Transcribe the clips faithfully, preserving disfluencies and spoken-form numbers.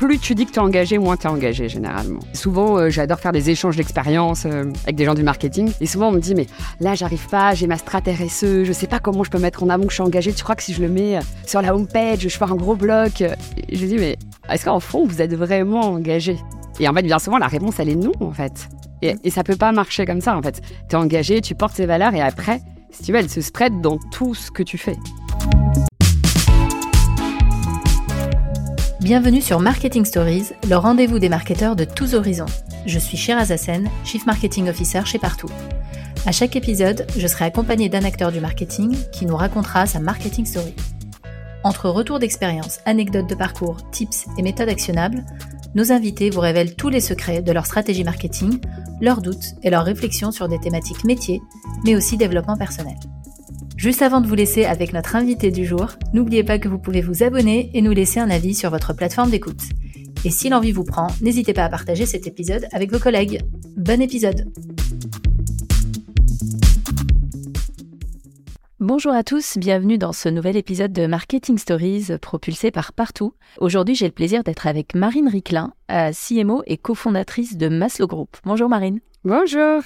plus tu dis que tu es engagé, moins tu es engagé généralement. Souvent, euh, j'adore faire des échanges d'expériences euh, avec des gens du marketing. Et souvent, on me dit, mais là, j'arrive pas, j'ai ma strat R S E, je sais pas comment je peux mettre en amont que je suis engagée. Tu crois que si je le mets euh, sur la homepage, je fais un gros bloc euh, et je dis, mais est-ce qu'en fond, vous êtes vraiment engagé? Et en fait, bien souvent, la réponse, elle est non, en fait. Et, et ça peut pas marcher comme ça, en fait. Tu es engagé, tu portes tes valeurs et après, si tu veux, elles se spreadent dans tout ce que tu fais. Bienvenue sur Marketing Stories, le rendez-vous des marketeurs de tous horizons. Je suis Shira Zasen, Chief Marketing Officer chez Partoo. À chaque épisode, je serai accompagnée d'un acteur du marketing qui nous racontera sa marketing story. Entre retours d'expérience, anecdotes de parcours, tips et méthodes actionnables, nos invités vous révèlent tous les secrets de leur stratégie marketing, leurs doutes et leurs réflexions sur des thématiques métiers, mais aussi développement personnel. Juste avant de vous laisser avec notre invité du jour, n'oubliez pas que vous pouvez vous abonner et nous laisser un avis sur votre plateforme d'écoute. Et si l'envie vous prend, n'hésitez pas à partager cet épisode avec vos collègues. Bon épisode! Bonjour à tous, bienvenue dans ce nouvel épisode de Marketing Stories propulsé par Partoo. Aujourd'hui, j'ai le plaisir d'être avec Marine Ricklin, C M O et cofondatrice de Maslow Group. Bonjour Marine. Bonjour.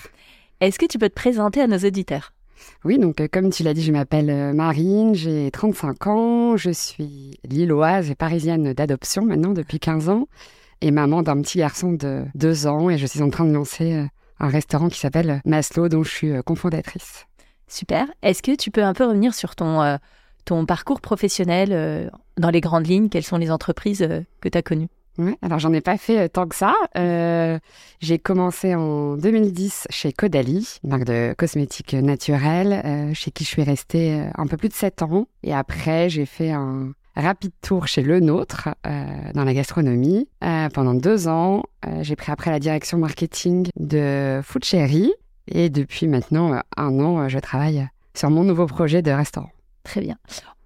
Est-ce que tu peux te présenter à nos auditeurs ? Oui, donc euh, comme tu l'as dit, je m'appelle Marine, j'ai trente-cinq ans, je suis lilloise et parisienne d'adoption maintenant depuis quinze ans et maman d'un petit garçon de deux ans et je suis en train de lancer euh, un restaurant qui s'appelle Maslow dont je suis euh, cofondatrice. Super. Est-ce que tu peux un peu revenir sur ton, euh, ton parcours professionnel euh, dans les grandes lignes? Quelles sont les entreprises euh, que tu as connues? Ouais, alors j'en ai pas fait tant que ça. Euh, j'ai commencé en deux mille dix chez Caudalie, une marque de cosmétiques naturels, euh, chez qui je suis restée un peu plus de sept ans. Et après, j'ai fait un rapide tour chez Lenôtre, euh, dans la gastronomie, euh, pendant deux ans. Euh, j'ai pris après la direction marketing de Foodchéri. Et depuis maintenant euh, un an, euh, je travaille sur mon nouveau projet de restaurant. Très bien.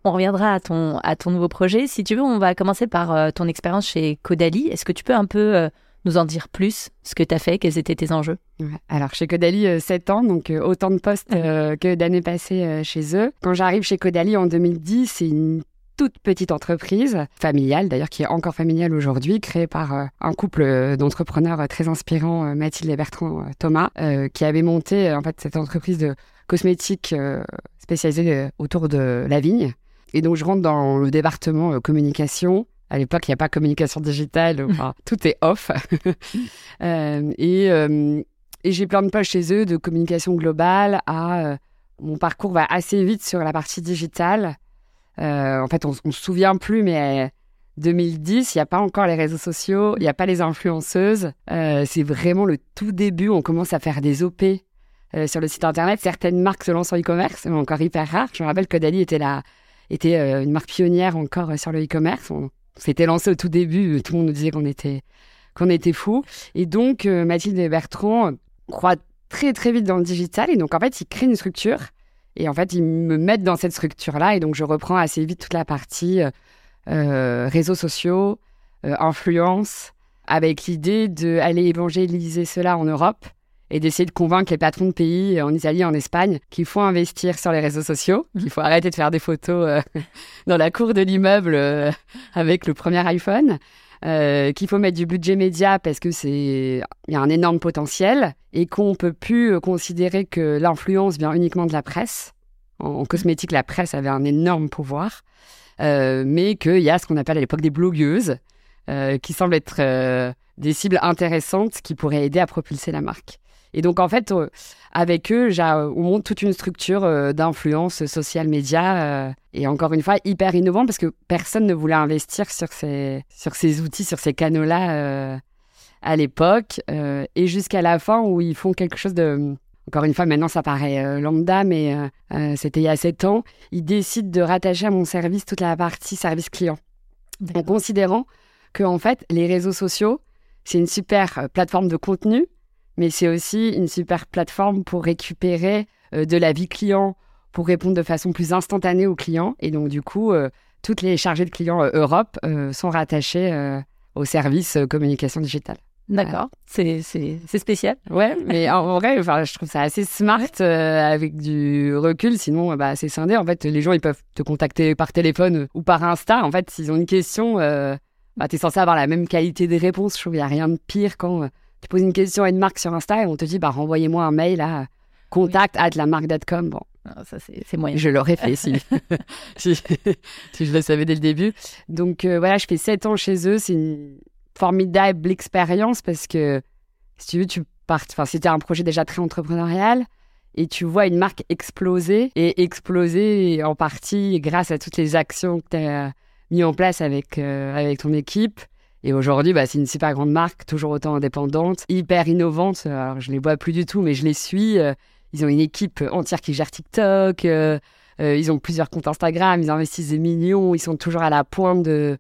On reviendra à ton, à ton nouveau projet. Si tu veux, on va commencer par euh, ton expérience chez Caudalie. Est-ce que tu peux un peu euh, nous en dire plus, ce que tu as fait, quels étaient tes enjeux? Ouais. Alors, chez Caudalie, euh, sept ans, donc euh, autant de postes euh, que d'années passées euh, chez eux. Quand j'arrive chez Caudalie en deux mille dix, c'est une toute petite entreprise, familiale d'ailleurs, qui est encore familiale aujourd'hui, créée par euh, un couple euh, d'entrepreneurs euh, très inspirants, euh, Mathilde et Bertrand euh, Thomas, euh, qui avait monté euh, en fait cette entreprise de cosmétiques euh, spécialisée euh, autour de la vigne. Et donc, je rentre dans le département euh, communication. À l'époque, il n'y a pas communication digitale, enfin, tout est off. euh, et, euh, et j'ai plein de pages chez eux de communication globale à... Euh, mon parcours va assez vite sur la partie digitale. Euh, en fait, on ne se souvient plus, mais deux mille dix, il n'y a pas encore les réseaux sociaux, il n'y a pas les influenceuses. Euh, c'est vraiment le tout début. On commence à faire des O P euh, sur le site Internet. Certaines marques se lancent en e-commerce, mais encore hyper rare. Je me rappelle que Caudalie était, la, était euh, une marque pionnière encore euh, sur le e-commerce. On, on s'était lancé au tout début. Tout le monde nous disait qu'on était, qu'on était fous. Et donc, euh, Mathilde et Bertrand croient très, très vite dans le digital. Et donc, en fait, ils créent une structure. Et en fait, ils me mettent dans cette structure-là. Et donc, je reprends assez vite toute la partie euh, réseaux sociaux, euh, influence, avec l'idée d'aller évangéliser cela en Europe et d'essayer de convaincre les patrons de pays en Italie, en Espagne, qu'il faut investir sur les réseaux sociaux, qu'il faut arrêter de faire des photos euh, dans la cour de l'immeuble euh, avec le premier iPhone. Euh, qu'il faut mettre du budget média parce que c'est il y a un énorme potentiel et qu'on peut plus considérer que l'influence vient uniquement de la presse. En, en cosmétique, la presse avait un énorme pouvoir, euh, mais qu'il y a ce qu'on appelle à l'époque des blogueuses euh, qui semblent être euh, des cibles intéressantes qui pourraient aider à propulser la marque. Et donc en fait, euh, avec eux, on monte toute une structure euh, d'influence social média euh, et encore une fois hyper innovant parce que personne ne voulait investir sur ces sur ces outils, sur ces canaux-là euh, à l'époque euh, et jusqu'à la fin où ils font quelque chose de encore une fois maintenant ça paraît euh, lambda mais euh, euh, c'était il y a sept ans, ils décident de rattacher à mon service toute la partie service client. D'accord. En considérant que en fait les réseaux sociaux c'est une super euh, plateforme de contenu. Mais c'est aussi une super plateforme pour récupérer euh, de l'avis client, pour répondre de façon plus instantanée aux clients. Et donc, du coup, euh, toutes les chargées de clients euh, Europe euh, sont rattachées euh, au service euh, communication digitale. D'accord, voilà. c'est, c'est, c'est spécial. Ouais, mais en vrai, je trouve ça assez smart euh, avec du recul. Sinon, bah, c'est scindé. En fait, les gens, ils peuvent te contacter par téléphone ou par Insta. En fait, s'ils ont une question... Euh, bah, tu es censé avoir la même qualité de réponse. Je trouve qu'il n'y a rien de pire quand euh, tu poses une question à une marque sur Insta et on te dit bah, « renvoyez-moi un mail à contact arobase lamarque point com ». Bon. Non, ça, c'est, c'est moyen. Je l'aurais fait si, si, si je le savais dès le début. Donc euh, voilà, je fais sept ans chez eux. C'est une formidable expérience parce que, si tu veux, tu pars, enfin, c'était un projet déjà très entrepreneurial et tu vois une marque exploser et exploser en partie grâce à toutes les actions que tu as mises en place avec, euh, avec ton équipe. Et aujourd'hui, bah, c'est une super grande marque, toujours autant indépendante, hyper innovante. Alors, je ne les vois plus du tout, mais je les suis. Euh, Ils ont une équipe entière qui gère TikTok, euh, euh, ils ont plusieurs comptes Instagram, ils investissent des millions, ils sont toujours à la pointe, de,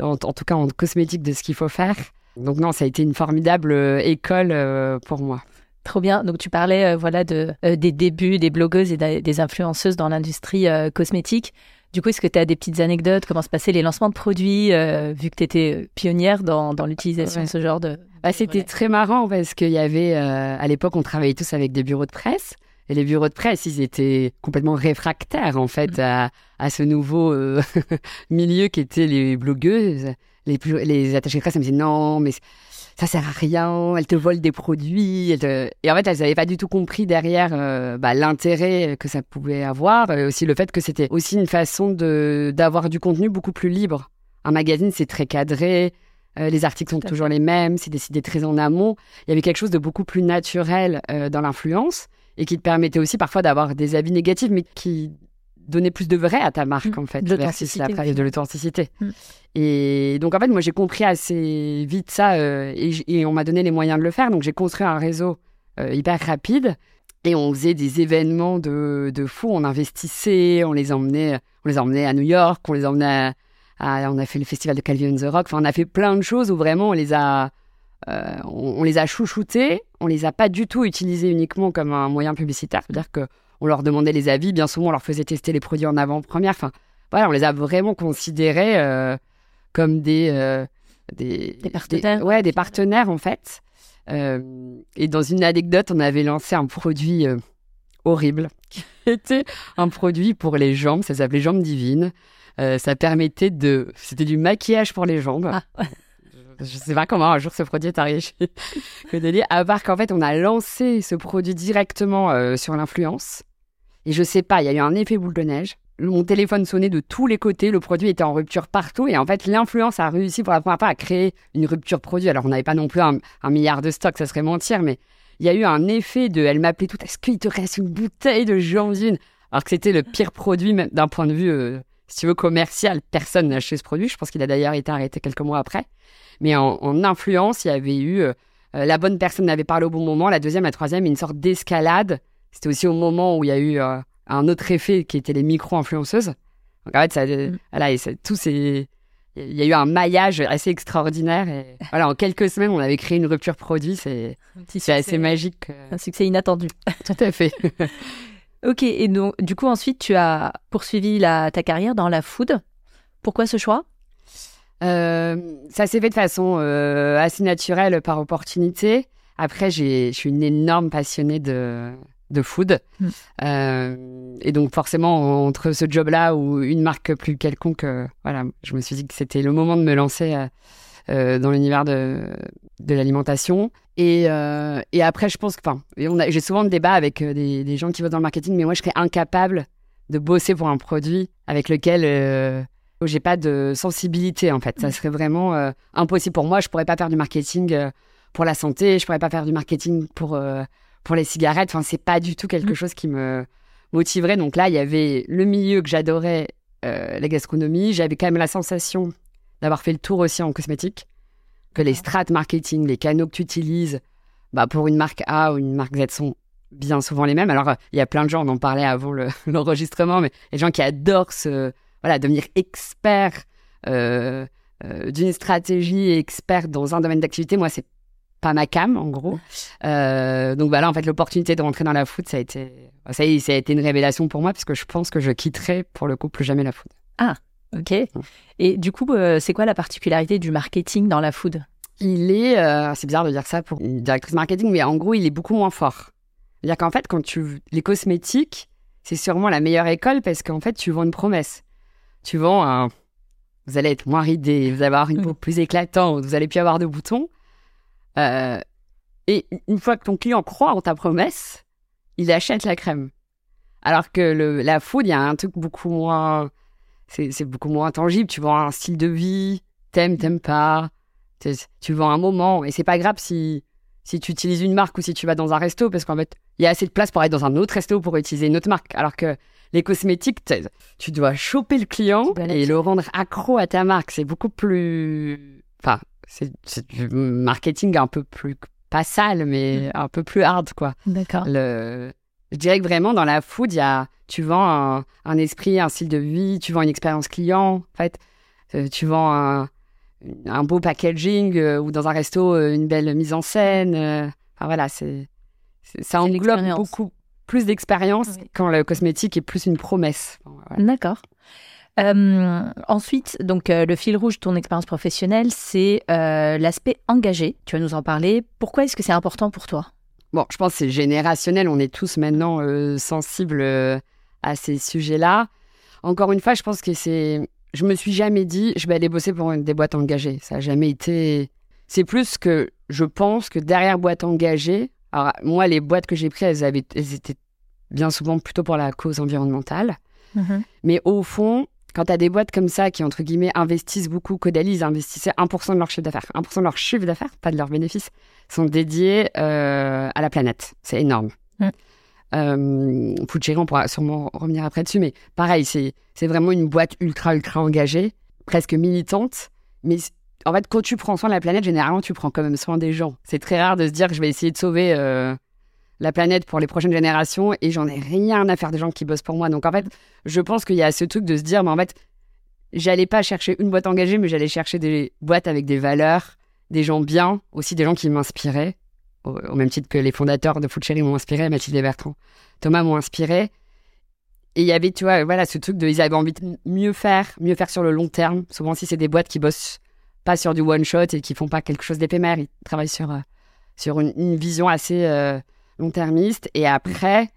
en, en tout cas en cosmétique, de ce qu'il faut faire. Donc non, ça a été une formidable euh, école euh, pour moi. Trop bien. Donc, tu parlais euh, voilà, de, euh, des débuts des blogueuses et de, des influenceuses dans l'industrie euh, cosmétique. Du coup, est-ce que tu as des petites anecdotes? Comment se passaient les lancements de produits, euh, vu que tu étais pionnière dans, dans l'utilisation ouais. de ce genre de... Bah, c'était ouais. très marrant parce qu'il y avait, euh, à l'époque, on travaillait tous avec des bureaux de presse. Et les bureaux de presse, ils étaient complètement réfractaires, en fait, mmh. à, à ce nouveau euh, milieu qui étaient les blogueuses. Les, les attachés de presse, elles me disaient non, mais ça sert à rien, elles te volent des produits. Te... Et en fait, elles n'avaient pas du tout compris derrière euh, bah, l'intérêt que ça pouvait avoir. Et aussi le fait que c'était aussi une façon de, d'avoir du contenu beaucoup plus libre. Un magazine, c'est très cadré. Euh, les articles sont toujours les mêmes, c'est décidé très en amont. Il y avait quelque chose de beaucoup plus naturel euh, dans l'influence et qui te permettait aussi parfois d'avoir des avis négatifs, mais qui donnait plus de vrai à ta marque, mmh, en fait, versus la pratique de l'authenticité. Mmh. Et donc, en fait, moi, j'ai compris assez vite ça euh, et, j- et on m'a donné les moyens de le faire. Donc, j'ai construit un réseau euh, hyper rapide et on faisait des événements de, de fou. On investissait, on les emmenait, on les emmenait à New York, on les emmenait à... Ah, on a fait le festival de Calvin and the Rock. Enfin, on a fait plein de choses où vraiment on les a, euh, on, on les a chouchoutés. On les a pas du tout utilisés uniquement comme un moyen publicitaire. C'est-à-dire que on leur demandait les avis. Bien souvent, on leur faisait tester les produits en avant-première. Enfin, voilà, on les a vraiment considérés euh, comme des, euh, des, des partenaires. Des, ouais, des partenaires en fait. Euh, et dans une anecdote, on avait lancé un produit euh, horrible qui était un produit pour les jambes. Ça s'appelait Jambes Divines. Euh, ça permettait de... C'était du maquillage pour les jambes. Ah. Je ne sais pas comment un jour ce produit est arrivé chez Caudalie. À part qu'en fait, on a lancé ce produit directement euh, sur l'influence. Et je ne sais pas, il y a eu un effet boule de neige. Mon téléphone sonnait de tous les côtés. Le produit était en rupture partout. Et en fait, l'influence a réussi pour la première fois à créer une rupture produit. Alors, on n'avait pas non plus un, un milliard de stocks, ça serait mentir. Mais il y a eu un effet de... Elle m'appelait tout. Est-ce qu'il te reste une bouteille de Jambes Divines? Alors que c'était le pire produit même d'un point de vue... Euh, si tu veux, commercial, personne n'a acheté ce produit. Je pense qu'il a d'ailleurs été arrêté quelques mois après. Mais en, en influence, il y avait eu... Euh, la bonne personne n'avait parlé au bon moment, la deuxième, la troisième, une sorte d'escalade. C'était aussi au moment où il y a eu euh, un autre effet qui était les micro-influenceuses. Donc en fait, ça, euh, mmh. voilà, et ça, tout c'est... Il y a eu un maillage assez extraordinaire. Et, voilà, en quelques semaines, on avait créé une rupture produit. C'est, un petit c'est succès, assez magique. Un succès inattendu. Tout à fait. Ok, et donc, du coup, ensuite, tu as poursuivi la, ta carrière dans la food. Pourquoi ce choix ? euh, Ça s'est fait de façon euh, assez naturelle, par opportunité. Après, j'ai, je suis une énorme passionnée de, de food. Mmh. Euh, et donc, forcément, entre ce job-là ou une marque plus quelconque, euh, voilà, je me suis dit que c'était le moment de me lancer euh, euh, dans l'univers de, de l'alimentation. Et, euh, et après, je pense que... Enfin, on a, j'ai souvent de débats avec des, des gens qui bossent dans le marketing, mais moi, je serais incapable de bosser pour un produit avec lequel euh, je n'ai pas de sensibilité, en fait. Ça serait vraiment euh, impossible pour moi. Je ne pourrais pas faire du marketing euh, pour la santé. Je ne pourrais pas faire du marketing pour, euh, pour les cigarettes. Enfin, ce n'est pas du tout quelque chose qui me motiverait. Donc là, il y avait le milieu que j'adorais, euh, la gastronomie. J'avais quand même la sensation d'avoir fait le tour aussi en cosmétique. Que les strates marketing, les canaux que tu utilises bah pour une marque A ou une marque Z sont bien souvent les mêmes. Alors, il y a plein de gens, on en parlait avant le, l'enregistrement, mais il y a des gens qui adorent ce, voilà, devenir experts euh, euh, d'une stratégie, experts dans un domaine d'activité. Moi, c'est pas ma cam, en gros. Euh, donc, bah là, en fait, l'opportunité de rentrer dans la food, ça a été, ça y est, ça a été une révélation pour moi, parce que je pense que je quitterai pour le coup plus jamais la food. Ah, ok. Et du coup, euh, c'est quoi la particularité du marketing dans la food ? Il est, euh, c'est bizarre de dire ça pour une directrice marketing, mais en gros, il est beaucoup moins fort. C'est-à-dire qu'en fait, quand tu les cosmétiques, c'est sûrement la meilleure école parce qu'en fait, tu vends une promesse. Tu vends un vous allez être moins ridé, vous allez avoir une peau plus éclatante, vous allez plus avoir de boutons. Euh, et une fois que ton client croit en ta promesse, il achète la crème. Alors que le, la food, il y a un truc beaucoup moins... C'est, c'est beaucoup moins tangible. Tu vends un style de vie, t'aimes, t'aimes pas. Tu, tu vends un moment. Et c'est pas grave si, si tu utilises une marque ou si tu vas dans un resto, parce qu'en fait, il y a assez de place pour aller dans un autre resto pour utiliser une autre marque. Alors que les cosmétiques, tu dois choper le client et le rendre accro à ta marque. C'est beaucoup plus... Enfin, c'est, c'est du marketing un peu plus... Pas sale, mais mmh. un peu plus hard, quoi. D'accord. Le... Je dirais que vraiment, dans la food, il y a... Tu vends un, un esprit, un style de vie, tu vends une expérience client, en fait. Euh, tu vends un, un beau packaging euh, ou dans un resto, euh, une belle mise en scène. Euh, enfin voilà, c'est, c'est, ça c'est englobe beaucoup plus d'expérience oui. quand le cosmétique est plus une promesse. Bon, voilà. D'accord. Euh, ensuite, donc euh, le fil rouge de ton expérience professionnelle, c'est euh, l'aspect engagé. Tu vas nous en parler. Pourquoi est-ce que c'est important pour toi ? Bon, je pense que c'est générationnel. On est tous maintenant euh, sensibles... Euh, à ces sujets-là. Encore une fois, je pense que c'est... Je me suis jamais dit, je vais aller bosser pour des boîtes engagées. Ça n'a jamais été... C'est plus que je pense que derrière boîtes engagées... Alors, moi, les boîtes que j'ai prises, elles, avaient... elles étaient bien souvent plutôt pour la cause environnementale. Mm-hmm. Mais au fond, quand tu as des boîtes comme ça qui, entre guillemets, investissent beaucoup, Caudalie, ils investissaient un pour cent de leur chiffre d'affaires. un pour cent de leur chiffre d'affaires, pas de leurs bénéfices, sont dédiés euh, à la planète. C'est énorme. Mm. Euh, Foodchéri, on pourra sûrement revenir après dessus, mais pareil, c'est, c'est vraiment une boîte ultra, ultra engagée, presque militante. Mais en fait, quand tu prends soin de la planète, généralement, tu prends quand même soin des gens. C'est très rare de se dire que je vais essayer de sauver euh, la planète pour les prochaines générations et j'en ai rien à faire des gens qui bossent pour moi. Donc en fait, je pense qu'il y a ce truc de se dire, mais en fait, j'allais pas chercher une boîte engagée, mais j'allais chercher des boîtes avec des valeurs, des gens bien, aussi des gens qui m'inspiraient. Au, au même titre que les fondateurs de Foodchéri m'ont inspiré, Mathilde et Bertrand Thomas m'ont inspiré. Et il y avait, tu vois, voilà, ce truc de, ils avaient envie de mieux faire, mieux faire sur le long terme. Souvent, si c'est des boîtes qui bossent pas sur du one shot et qui font pas quelque chose d'éphémère, ils travaillent sur, euh, sur une, une vision assez euh, long-termiste. Et après,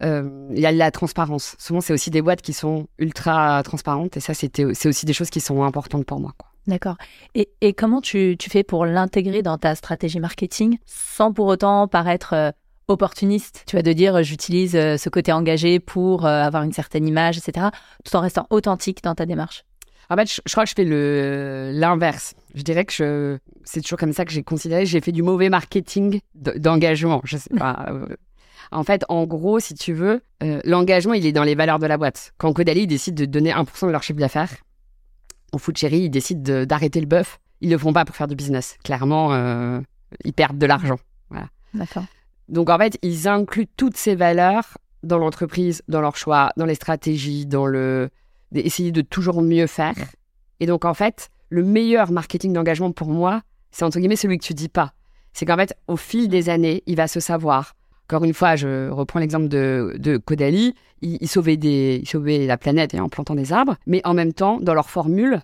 il euh, y a la transparence. Souvent, c'est aussi des boîtes qui sont ultra transparentes. Et ça, c'était, c'est aussi des choses qui sont importantes pour moi, quoi. D'accord. Et, et comment tu, tu fais pour l'intégrer dans ta stratégie marketing sans pour autant paraître euh, opportuniste ? Tu vas de dire, j'utilise euh, ce côté engagé pour euh, avoir une certaine image, et cetera, tout en restant authentique dans ta démarche. En fait, je, je crois que je fais le, l'inverse. Je dirais que je, c'est toujours comme ça que j'ai considéré, j'ai fait du mauvais marketing d'engagement. Je sais pas. En fait, en gros, si tu veux, euh, l'engagement, il est dans les valeurs de la boîte. Quand Caudalie décide de donner un pour cent de leur chiffre d'affaires, au Foodchéri, ils décident de, d'arrêter le bœuf. Ils ne le font pas pour faire du business. Clairement, euh, ils perdent de l'argent. Voilà. D'accord. Donc, en fait, ils incluent toutes ces valeurs dans l'entreprise, dans leurs choix, dans les stratégies, dans le... d'essayer de toujours mieux faire. Et donc, en fait, le meilleur marketing d'engagement pour moi, c'est entre guillemets celui que tu ne dis pas. C'est qu'en fait, au fil des années, il va se savoir. Encore une fois, je reprends l'exemple de, de Caudalie. Ils, ils, sauvaient des, ils sauvaient la planète en plantant des arbres. Mais en même temps, dans leur formule,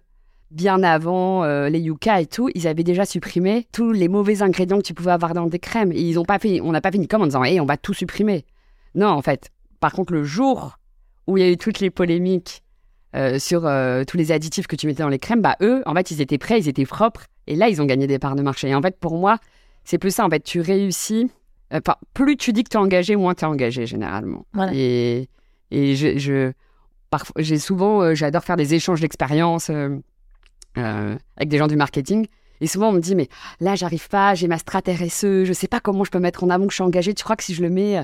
bien avant euh, les yucca et tout, ils avaient déjà supprimé tous les mauvais ingrédients que tu pouvais avoir dans des crèmes. Et ils ont pas fait, on n'a pas fait une com en disant hey, « on va tout supprimer ». Non, en fait. Par contre, le jour où il y a eu toutes les polémiques euh, sur euh, tous les additifs que tu mettais dans les crèmes, bah, eux, en fait, ils étaient prêts, ils étaient propres. Et là, ils ont gagné des parts de marché. Et en fait, pour moi, c'est plus ça. En fait, tu réussis... Enfin, plus tu dis que tu es engagé, moins tu es engagé, généralement. Voilà. Et, et je, je, parf- j'ai souvent, euh, j'adore faire des échanges d'expériences euh, euh, avec des gens du marketing. Et souvent, on me dit, mais là, j'arrive pas, j'ai ma strat R S E, je sais pas comment je peux mettre en avant que je suis engagée. Tu crois que si je le mets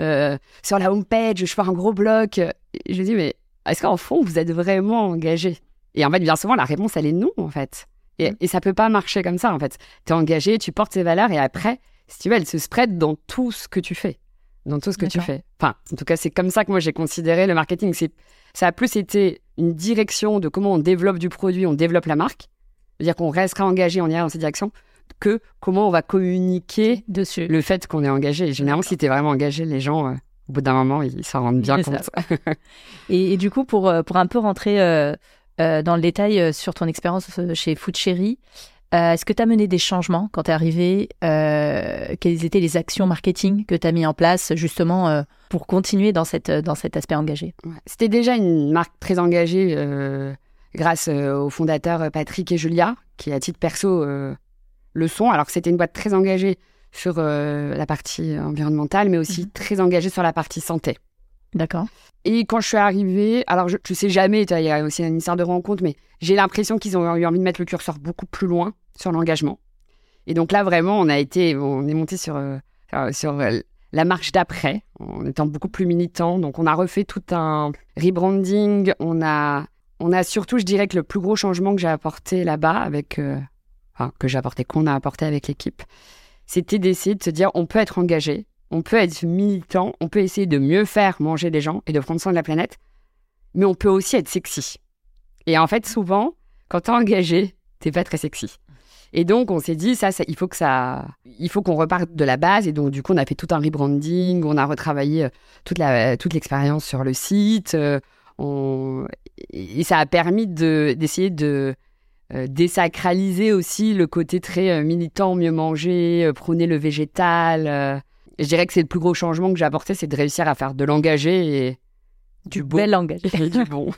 euh, sur la homepage, je fais un gros bloc? Et je dis, mais est-ce qu'en fond, vous êtes vraiment engagé? Et en fait, bien souvent, la réponse, elle est non, en fait. Et, et ça peut pas marcher comme ça, en fait. Tu es engagé, tu portes tes valeurs et après... Si tu veux, elle se spread dans tout ce que tu fais. Dans tout ce que D'accord. tu fais. Enfin, en tout cas, c'est comme ça que moi, j'ai considéré le marketing. C'est, ça a plus été une direction de comment on développe du produit, on développe la marque. C'est-à-dire qu'on restera engagé, on ira dans cette direction, que comment on va communiquer dessus le fait qu'on est engagé. Et généralement, D'accord. si tu es vraiment engagé, les gens, euh, au bout d'un moment, ils s'en rendent bien c'est compte. et, et du coup, pour, pour un peu rentrer euh, euh, dans le détail sur ton expérience chez Foodchéri, Euh, est-ce que tu as mené des changements quand tu es arrivée euh, quelles étaient les actions marketing que tu as mis en place justement euh, pour continuer dans, cette, dans cet aspect engagé? Ouais. C'était déjà une marque très engagée. Euh, grâce euh, aux fondateurs Patrick et Julia, qui à titre perso euh, le sont, alors que c'était une boîte très engagée sur euh, la partie environnementale, mais aussi mmh. très engagée sur la partie santé. D'accord. Et quand je suis arrivée, alors je ne sais jamais, il y a aussi une histoire de rencontre, mais j'ai l'impression qu'ils ont eu envie de mettre le curseur beaucoup plus loin sur l'engagement. Et donc là, vraiment, on a été, on est monté sur, euh, sur euh, la marche d'après, en étant beaucoup plus militant. Donc on a refait tout un rebranding. On a, on a surtout, je dirais que le plus gros changement que j'ai apporté là-bas, avec, euh, enfin, que j'ai apporté, qu'on a apporté avec l'équipe, c'était d'essayer de se dire, on peut être engagé, on peut être militant, on peut essayer de mieux faire manger les gens et de prendre soin de la planète, mais on peut aussi être sexy. Et en fait, souvent, quand t'es engagé, t'es pas très sexy. Et donc, on s'est dit, ça, ça, il faut que ça, il faut qu'on reparte de la base. Et donc, du coup, on a fait tout un rebranding, on a retravaillé toute la, toute l'expérience sur le site. Euh, on, et ça a permis de, d'essayer de euh, désacraliser aussi le côté très euh, militant, mieux manger, euh, prôner le végétal. Euh, je dirais que c'est le plus gros changement que j'ai apporté, c'est de réussir à faire de l'engagé et du bon. Bel engagé. Et du bon.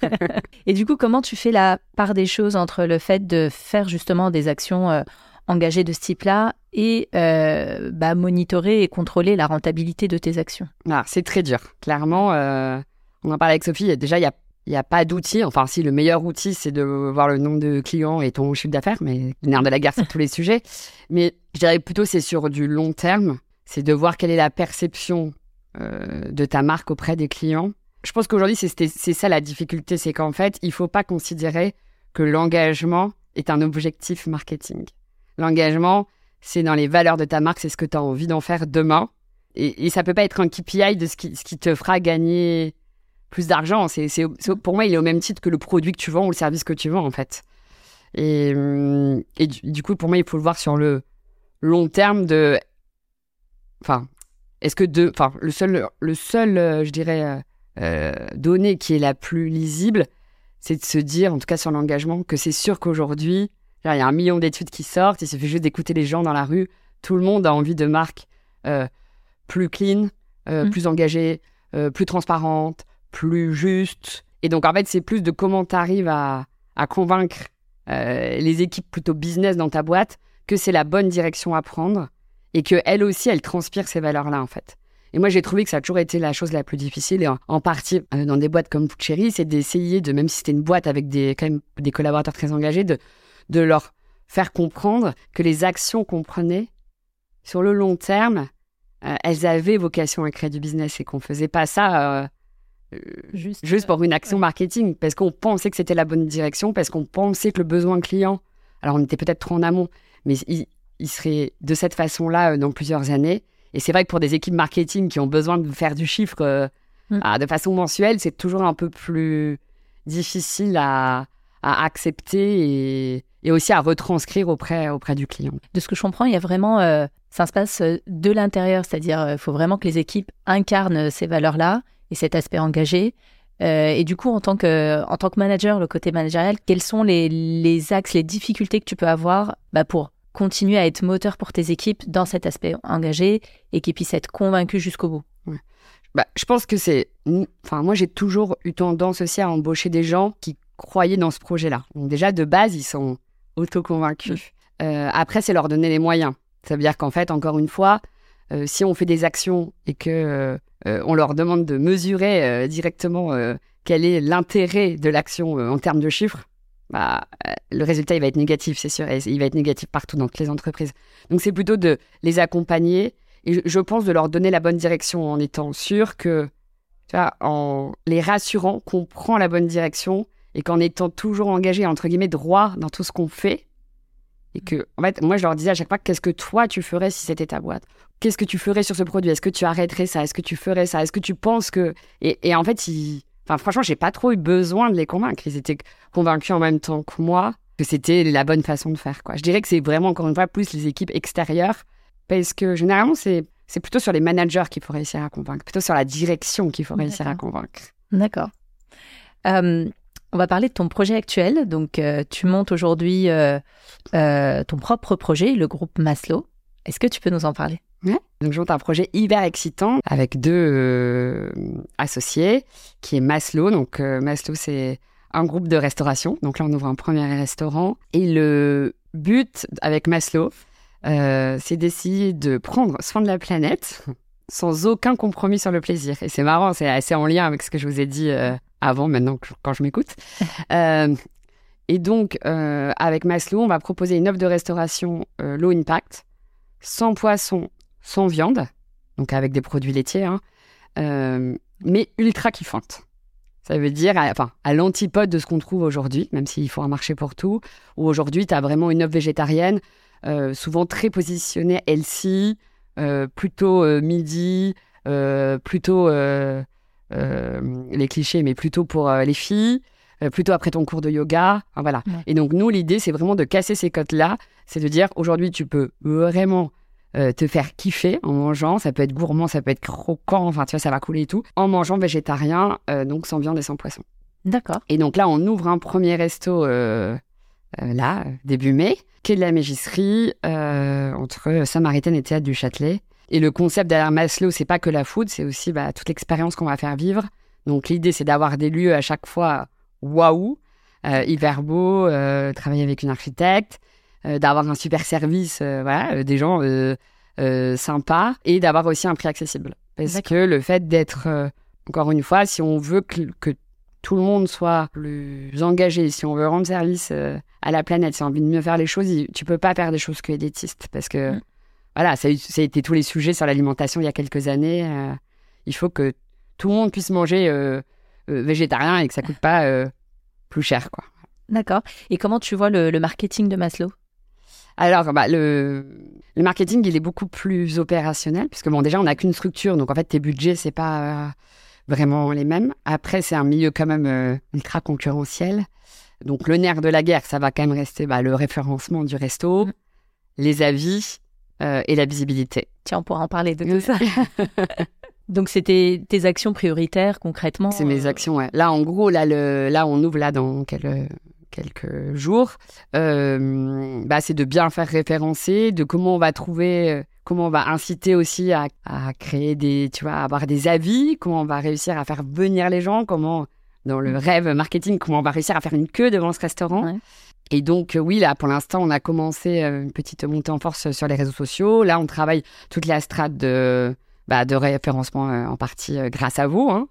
Et du coup, comment tu fais la part des choses entre le fait de faire justement des actions euh, engagées de ce type-là et euh, bah, monitorer et contrôler la rentabilité de tes actions? Alors, c'est très dur. Clairement, euh, on en parlait avec Sophie, déjà, il n'y a, y a pas d'outil. Enfin, si, le meilleur outil, c'est de voir le nombre de clients et ton chiffre d'affaires, mais le nerf de la guerre, c'est tous les sujets. Mais je dirais plutôt, c'est sur du long terme. C'est de voir quelle est la perception euh, de ta marque auprès des clients. Je pense qu'aujourd'hui, c'est, c'est ça la difficulté, c'est qu'en fait, il ne faut pas considérer que l'engagement est un objectif marketing. L'engagement, c'est dans les valeurs de ta marque, c'est ce que tu as envie d'en faire demain. Et, et ça ne peut pas être un K P I de ce qui, ce qui te fera gagner plus d'argent. C'est, c'est, c'est, pour moi, il est au même titre que le produit que tu vends ou le service que tu vends, en fait. Et, et du, du coup, pour moi, il faut le voir sur le long terme de... Enfin, est-ce que de, enfin, le seul, le seul, euh, je dirais, euh, donnée qui est la plus lisible, c'est de se dire, en tout cas sur l'engagement, que c'est sûr qu'aujourd'hui, genre, il y a un million d'études qui sortent, il suffit juste d'écouter les gens dans la rue, tout le monde a envie de marques euh, plus clean, euh, mmh. plus engagées, euh, plus transparentes, plus justes. Et donc, en fait, c'est plus de comment tu arrives à, à convaincre euh, les équipes plutôt business dans ta boîte que c'est la bonne direction à prendre. Et qu'elle aussi, elle transpire ces valeurs-là, en fait. Et moi, j'ai trouvé que ça a toujours été la chose la plus difficile. Et en, en partie, euh, dans des boîtes comme Foodchéri, c'est d'essayer, de, même si c'était une boîte avec des, quand même des collaborateurs très engagés, de, de leur faire comprendre que les actions qu'on prenait, sur le long terme, euh, elles avaient vocation à créer du business et qu'on ne faisait pas ça euh, juste, juste pour une action marketing. Parce qu'on pensait que c'était la bonne direction, parce qu'on pensait que le besoin client... Alors, on était peut-être trop en amont, mais... Il, il serait de cette façon-là euh, dans plusieurs années. Et c'est vrai que pour des équipes marketing qui ont besoin de faire du chiffre euh, mmh. à, de façon mensuelle, c'est toujours un peu plus difficile à, à accepter et, et aussi à retranscrire auprès, auprès du client. De ce que je comprends, il y a vraiment... Euh, ça se passe de l'intérieur, c'est-à-dire il faut vraiment que les équipes incarnent ces valeurs-là et cet aspect engagé. Euh, et du coup, en tant que, en tant que manager, le côté managérial, quels sont les, les axes, les difficultés que tu peux avoir bah, pour... continuer à être moteur pour tes équipes dans cet aspect engagé et qui puissent être convaincus jusqu'au bout. Ouais. Bah, je pense que c'est... Enfin, moi, j'ai toujours eu tendance aussi à embaucher des gens qui croyaient dans ce projet-là. Donc déjà, de base, ils sont auto-convaincus. Mmh. Euh, après, c'est leur donner les moyens. Ça veut dire qu'en fait, encore une fois, euh, si on fait des actions et qu'on euh, leur demande de mesurer euh, directement euh, quel est l'intérêt de l'action euh, en termes de chiffres, bah, le résultat, il va être négatif, c'est sûr. Et il va être négatif partout dans toutes les entreprises. Donc, c'est plutôt de les accompagner et je pense de leur donner la bonne direction en étant sûr que, tu vois, en les rassurant qu'on prend la bonne direction et qu'en étant toujours engagé, entre guillemets, droit dans tout ce qu'on fait. Et que, en fait, moi, je leur disais à chaque fois, qu'est-ce que toi, tu ferais si c'était ta boîte? Qu'est-ce que tu ferais sur ce produit? Est-ce que tu arrêterais ça? Est-ce que tu ferais ça? Est-ce que tu penses que... Et, et en fait, ils... Enfin, franchement, j'ai pas trop eu besoin de les convaincre. Ils étaient convaincus en même temps que moi que c'était la bonne façon de faire, quoi. Je dirais que c'est vraiment, encore une fois, plus les équipes extérieures parce que généralement, c'est, c'est plutôt sur les managers qu'il faut réussir à convaincre, plutôt sur la direction qu'il faut réussir D'accord. à convaincre. D'accord. Euh, on va parler de ton projet actuel. Donc, euh, tu montes aujourd'hui euh, euh, ton propre projet, le groupe Maslow. Est-ce que tu peux nous en parler ? Ouais. Donc, je monte un projet hyper excitant avec deux euh, associés, qui est Maslow. Donc, euh, Maslow, c'est un groupe de restauration. Donc là, on ouvre un premier restaurant. Et le but avec Maslow, euh, c'est d'essayer de prendre soin de la planète sans aucun compromis sur le plaisir. Et c'est marrant, c'est assez en lien avec ce que je vous ai dit euh, avant, maintenant, quand je m'écoute. Euh, et donc, euh, avec Maslow, on va proposer une offre de restauration euh, low impact, sans poisson, sans viande, donc avec des produits laitiers, hein, euh, mais ultra kiffante. Ça veut dire, à, enfin, à l'antipode de ce qu'on trouve aujourd'hui, même s'il faut un marché pour tout, où aujourd'hui, tu as vraiment une offre végétarienne, euh, souvent très positionnée healthy, euh, plutôt euh, midi, euh, plutôt euh, euh, les clichés, mais plutôt pour euh, les filles, euh, plutôt après ton cours de yoga, hein, voilà. Ouais. Et donc, nous, l'idée, c'est vraiment de casser ces codes-là, c'est de dire, aujourd'hui, tu peux vraiment euh, te faire kiffer en mangeant, ça peut être gourmand, ça peut être croquant, enfin, tu vois, ça va couler et tout, en mangeant végétarien, euh, donc sans viande et sans poisson. D'accord. Et donc là, on ouvre un premier resto, euh, euh, là, début mai, quai de la Mégisserie, euh, entre Samaritaine et Théâtre du Châtelet. Et le concept derrière Maslow, c'est pas que la food, c'est aussi bah, toute l'expérience qu'on va faire vivre. Donc l'idée, c'est d'avoir des lieux à chaque fois waouh, hyper beaux, euh, travailler avec une architecte, euh, d'avoir un super service, euh, voilà, euh, des gens euh, euh, sympas, et d'avoir aussi un prix accessible. Parce D'accord. que le fait d'être, euh, encore une fois, si on veut que, que tout le monde soit plus engagé, si on veut rendre service euh, à la planète, si on a envie de mieux faire les choses, tu peux pas faire des choses que diététistes, parce que mmh. voilà, ça, ça a été tous les sujets sur l'alimentation il y a quelques années. Euh, il faut que tout le monde puisse manger euh, euh, végétarien et que ça coûte pas euh, plus cher, quoi. D'accord. Et comment tu vois le, le marketing de Maslow ? Alors, bah, le, le marketing, il est beaucoup plus opérationnel, puisque bon, déjà, on n'a qu'une structure, donc en fait, tes budgets, c'est pas euh, vraiment les mêmes. Après, c'est un milieu quand même euh, ultra concurrentiel. Donc, le nerf de la guerre, ça va quand même rester bah, le référencement du resto, mmh. les avis euh, et la visibilité. Tiens, on pourra en parler de tout ça. Donc, c'était tes actions prioritaires, concrètement. C'est mes actions, ouais. Là, en gros, là, le, là on ouvre là dans quel, quelques jours. Euh, bah, c'est de bien faire référencer, de comment on va trouver, comment on va inciter aussi à, à créer des, tu vois, à avoir des avis, comment on va réussir à faire venir les gens, comment, dans le rêve marketing, comment on va réussir à faire une queue devant ce restaurant. Ouais. Et donc, oui, là, pour l'instant, on a commencé une petite montée en force sur les réseaux sociaux. Là, on travaille toute la strate de... Bah, de référencement euh, en partie euh, grâce à vous. Hein.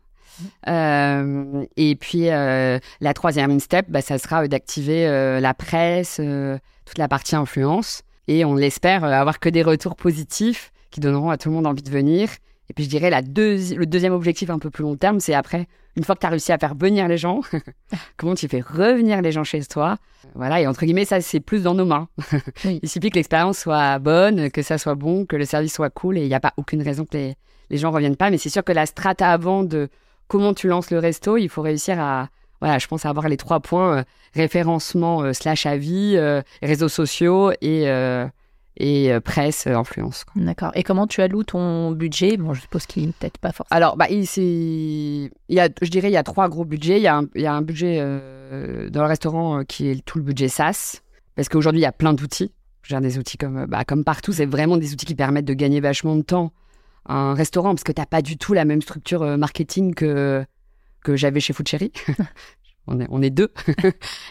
Euh, et puis, euh, la troisième step, bah, ça sera euh, d'activer euh, la presse, euh, toute la partie influence. Et on l'espère euh, avoir que des retours positifs qui donneront à tout le monde envie de venir. Et puis, je dirais, la deuxi- le deuxième objectif un peu plus long terme, c'est après, une fois que tu as réussi à faire venir les gens, comment tu fais revenir les gens chez toi. Voilà, et entre guillemets, ça, c'est plus dans nos mains. Il suffit que l'expérience soit bonne, que ça soit bon, que le service soit cool, et il n'y a pas aucune raison que les, les gens ne reviennent pas. Mais c'est sûr que la strate avant de comment tu lances le resto, il faut réussir à, voilà, je pense, à avoir les trois points, euh, référencement euh, slash avis, euh, réseaux sociaux et... Euh, et euh, presse, euh, influence. Quoi. D'accord. Et comment tu alloues ton budget ? Bon, je suppose qu'il n'est peut-être pas forcément. Alors, bah, il, c'est... il y a, je dirais il y a trois gros budgets. Il y a un, il y a un budget euh, dans le restaurant euh, qui est tout le budget SaaS, parce qu'aujourd'hui, il y a plein d'outils. Je veux dire, des outils comme, bah, comme Partoo, c'est vraiment des outils qui permettent de gagner vachement de temps à un restaurant, parce que tu n'as pas du tout la même structure euh, marketing que, que j'avais chez Foodchéri. On est, on est deux.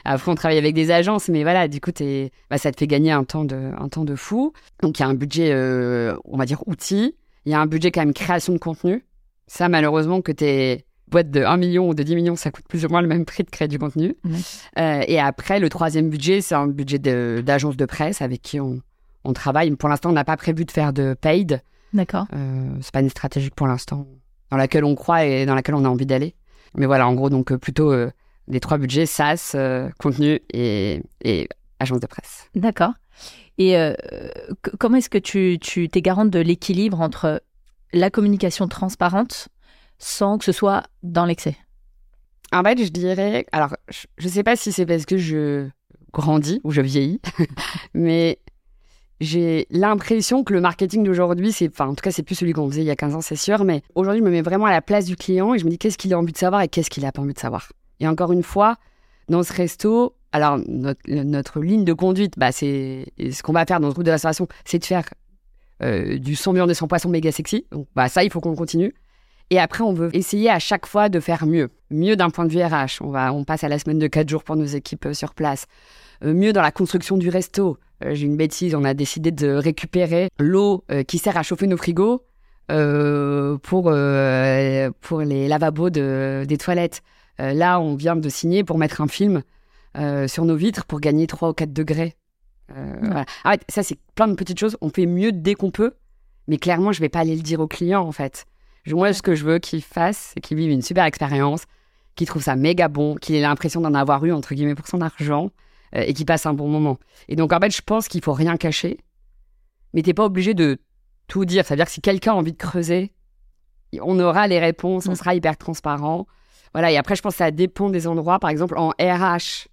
Après, on travaille avec des agences, mais voilà, du coup, t'es, bah, ça te fait gagner un temps de, un temps de fou. Donc, il y a un budget, euh, on va dire, outils. Il y a un budget quand même création de contenu. Ça, malheureusement, que tes boîtes de un million ou de dix millions, ça coûte plus ou moins le même prix de créer du contenu. Mmh. Euh, et après, le troisième budget, c'est un budget de, d'agence de presse avec qui on, on travaille. Pour l'instant, on n'a pas prévu de faire de paid. D'accord. Euh, c'est pas une stratégie pour l'instant dans laquelle on croit et dans laquelle on a envie d'aller. Mais voilà, en gros, donc, plutôt... Euh, les trois budgets, SaaS, euh, contenu et, et agence de presse. D'accord. Et euh, c- comment est-ce que tu, tu t'es garante de l'équilibre entre la communication transparente sans que ce soit dans l'excès ? En fait, je dirais... Alors, je ne sais pas si c'est parce que je grandis ou je vieillis, mais j'ai l'impression que le marketing d'aujourd'hui, c'est, enfin, en tout cas, c'est plus celui qu'on faisait il y a quinze ans, c'est sûr, mais aujourd'hui, je me mets vraiment à la place du client et je me dis qu'est-ce qu'il a envie de savoir et qu'est-ce qu'il n'a pas envie de savoir. Et encore une fois, dans ce resto, alors notre, notre ligne de conduite, bah c'est ce qu'on va faire dans le groupe de restauration, c'est de faire euh, du sans viande et sans poisson méga sexy. Donc bah ça, il faut qu'on continue. Et après, on veut essayer à chaque fois de faire mieux. Mieux d'un point de vue R H. On, va, on passe à la semaine de quatre jours pour nos équipes sur place. Euh, mieux dans la construction du resto. Euh, j'ai une bêtise, on a décidé de récupérer l'eau euh, qui sert à chauffer nos frigos euh, pour, euh, pour les lavabos de, des toilettes. Euh, là, on vient de signer pour mettre un film euh, sur nos vitres pour gagner trois ou quatre degrés. Euh, mmh. voilà. Ah, ça, c'est plein de petites choses. On fait mieux dès qu'on peut, mais clairement, je ne vais pas aller le dire au client, en fait. Moi, ce que je veux qu'il fasse, c'est qu'il vive une super expérience, qu'il trouve ça méga bon, qu'il ait l'impression d'en avoir eu, entre guillemets, pour son argent, euh, et qu'il passe un bon moment. Et donc, en fait, je pense qu'il ne faut rien cacher, mais tu n'es pas obligé de tout dire. C'est-à-dire que si quelqu'un a envie de creuser, on aura les réponses, mmh. on sera hyper transparent. Voilà, et après, je pense que ça dépend des endroits. Par exemple, en R H,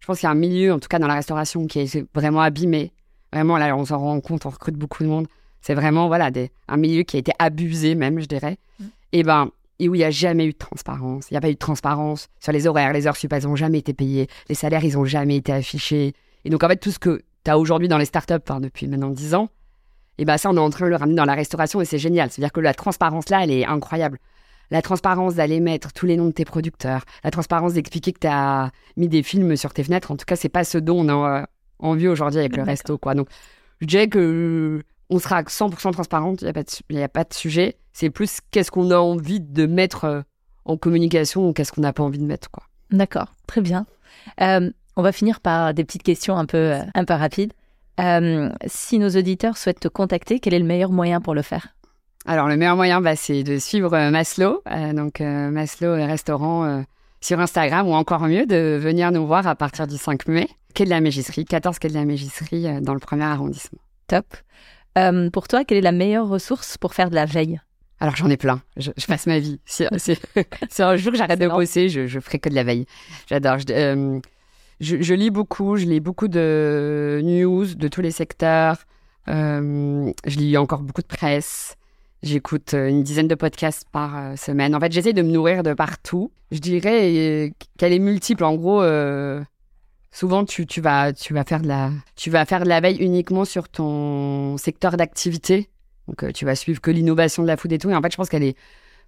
je pense qu'il y a un milieu, en tout cas dans la restauration, qui est vraiment abîmé. Vraiment, là, on s'en rend compte, on recrute beaucoup de monde. C'est vraiment voilà, des, un milieu qui a été abusé même, je dirais. Mmh. Et, ben, et où il n'y a jamais eu de transparence. Il n'y a pas eu de transparence sur les horaires. Les heures sup, elles n'ont jamais été payées. Les salaires, ils n'ont jamais été affichés. Et donc, en fait, tout ce que tu as aujourd'hui dans les startups, hein, depuis maintenant dix ans, et ben ça, on est en train de le ramener dans la restauration et c'est génial. C'est-à-dire que la transparence, là, elle est incroyable. La transparence d'aller mettre tous les noms de tes producteurs, la transparence d'expliquer que tu as mis des films sur tes fenêtres. En tout cas, ce n'est pas ce dont on a envie aujourd'hui avec le D'accord. resto, quoi. Donc, je dirais qu'on sera cent pour cent transparente, il n'y a, a pas de sujet. C'est plus qu'est-ce qu'on a envie de mettre en communication ou qu'est-ce qu'on n'a pas envie de mettre, quoi. D'accord, très bien. Euh, on va finir par des petites questions un peu, un peu rapides. Euh, si nos auditeurs souhaitent te contacter, quel est le meilleur moyen pour le faire ? Alors, le meilleur moyen, bah, c'est de suivre euh, Maslow, euh, donc euh, Maslow Restaurant euh, sur Instagram, ou encore mieux, de venir nous voir à partir du cinq mai, quai de la Mégisserie, quatorze quai de la Mégisserie, euh, dans le premier arrondissement. Top. Euh, pour toi, quelle est la meilleure ressource pour faire de la veille ? Alors, j'en ai plein. Je, je passe ma vie. Si, si, si un jour j'arrête de bosser, je, je ferai que de la veille. J'adore. Je, euh, je, je lis beaucoup, je lis beaucoup de news de tous les secteurs. Euh, je lis encore beaucoup de presse. J'écoute une dizaine de podcasts par semaine. En fait, j'essaie de me nourrir de partout. Je dirais qu'elle est multiple. En gros, euh, souvent, tu, tu, vas, tu, vas faire de la, tu vas faire de la veille uniquement sur ton secteur d'activité. Donc, euh, tu vas suivre que l'innovation de la food et tout. Et en fait, je pense qu'elle est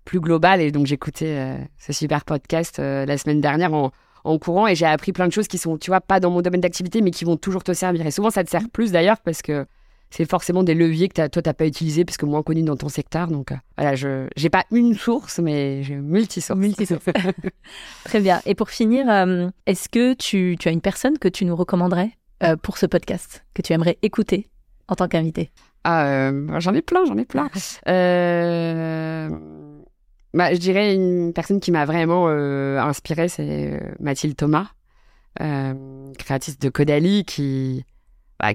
plus globale. Et donc, j'écoutais euh, ce super podcast euh, la semaine dernière en, en courant. Et j'ai appris plein de choses qui sont, tu vois, pas dans mon domaine d'activité, mais qui vont toujours te servir. Et souvent, ça te sert plus d'ailleurs parce que c'est forcément des leviers que t'as, toi, tu n'as pas utilisés parce que moins connus dans ton secteur. Donc, euh, voilà, je n'ai pas une source, mais j'ai multi-sources. Multi-sources. Très bien. Et pour finir, euh, est-ce que tu, tu as une personne que tu nous recommanderais euh, pour ce podcast, que tu aimerais écouter en tant qu'invité ? ah, euh, J'en ai plein, j'en ai plein. Euh, bah, je dirais une personne qui m'a vraiment euh, inspirée, c'est Mathilde Thomas, euh, créatrice de Caudalie, qui...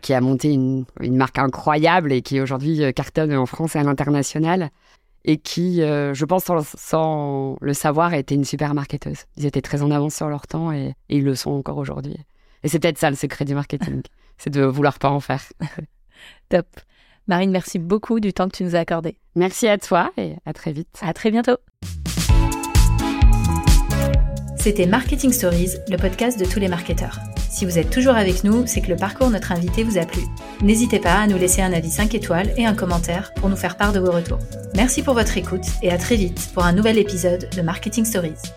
qui a monté une, une marque incroyable et qui aujourd'hui cartonne en France et à l'international et qui, euh, je pense, sans, sans le savoir, était une super marketeuse. Ils étaient très en avance sur leur temps et, et ils le sont encore aujourd'hui. Et c'est peut-être ça le secret du marketing, c'est de vouloir pas en faire. Top. Marine, merci beaucoup du temps que tu nous as accordé. Merci à toi et à très vite. À très bientôt. C'était Marketing Stories, le podcast de tous les marketeurs. Si vous êtes toujours avec nous, c'est que le parcours de notre invité vous a plu. N'hésitez pas à nous laisser un avis cinq étoiles et un commentaire pour nous faire part de vos retours. Merci pour votre écoute et à très vite pour un nouvel épisode de Marketing Stories.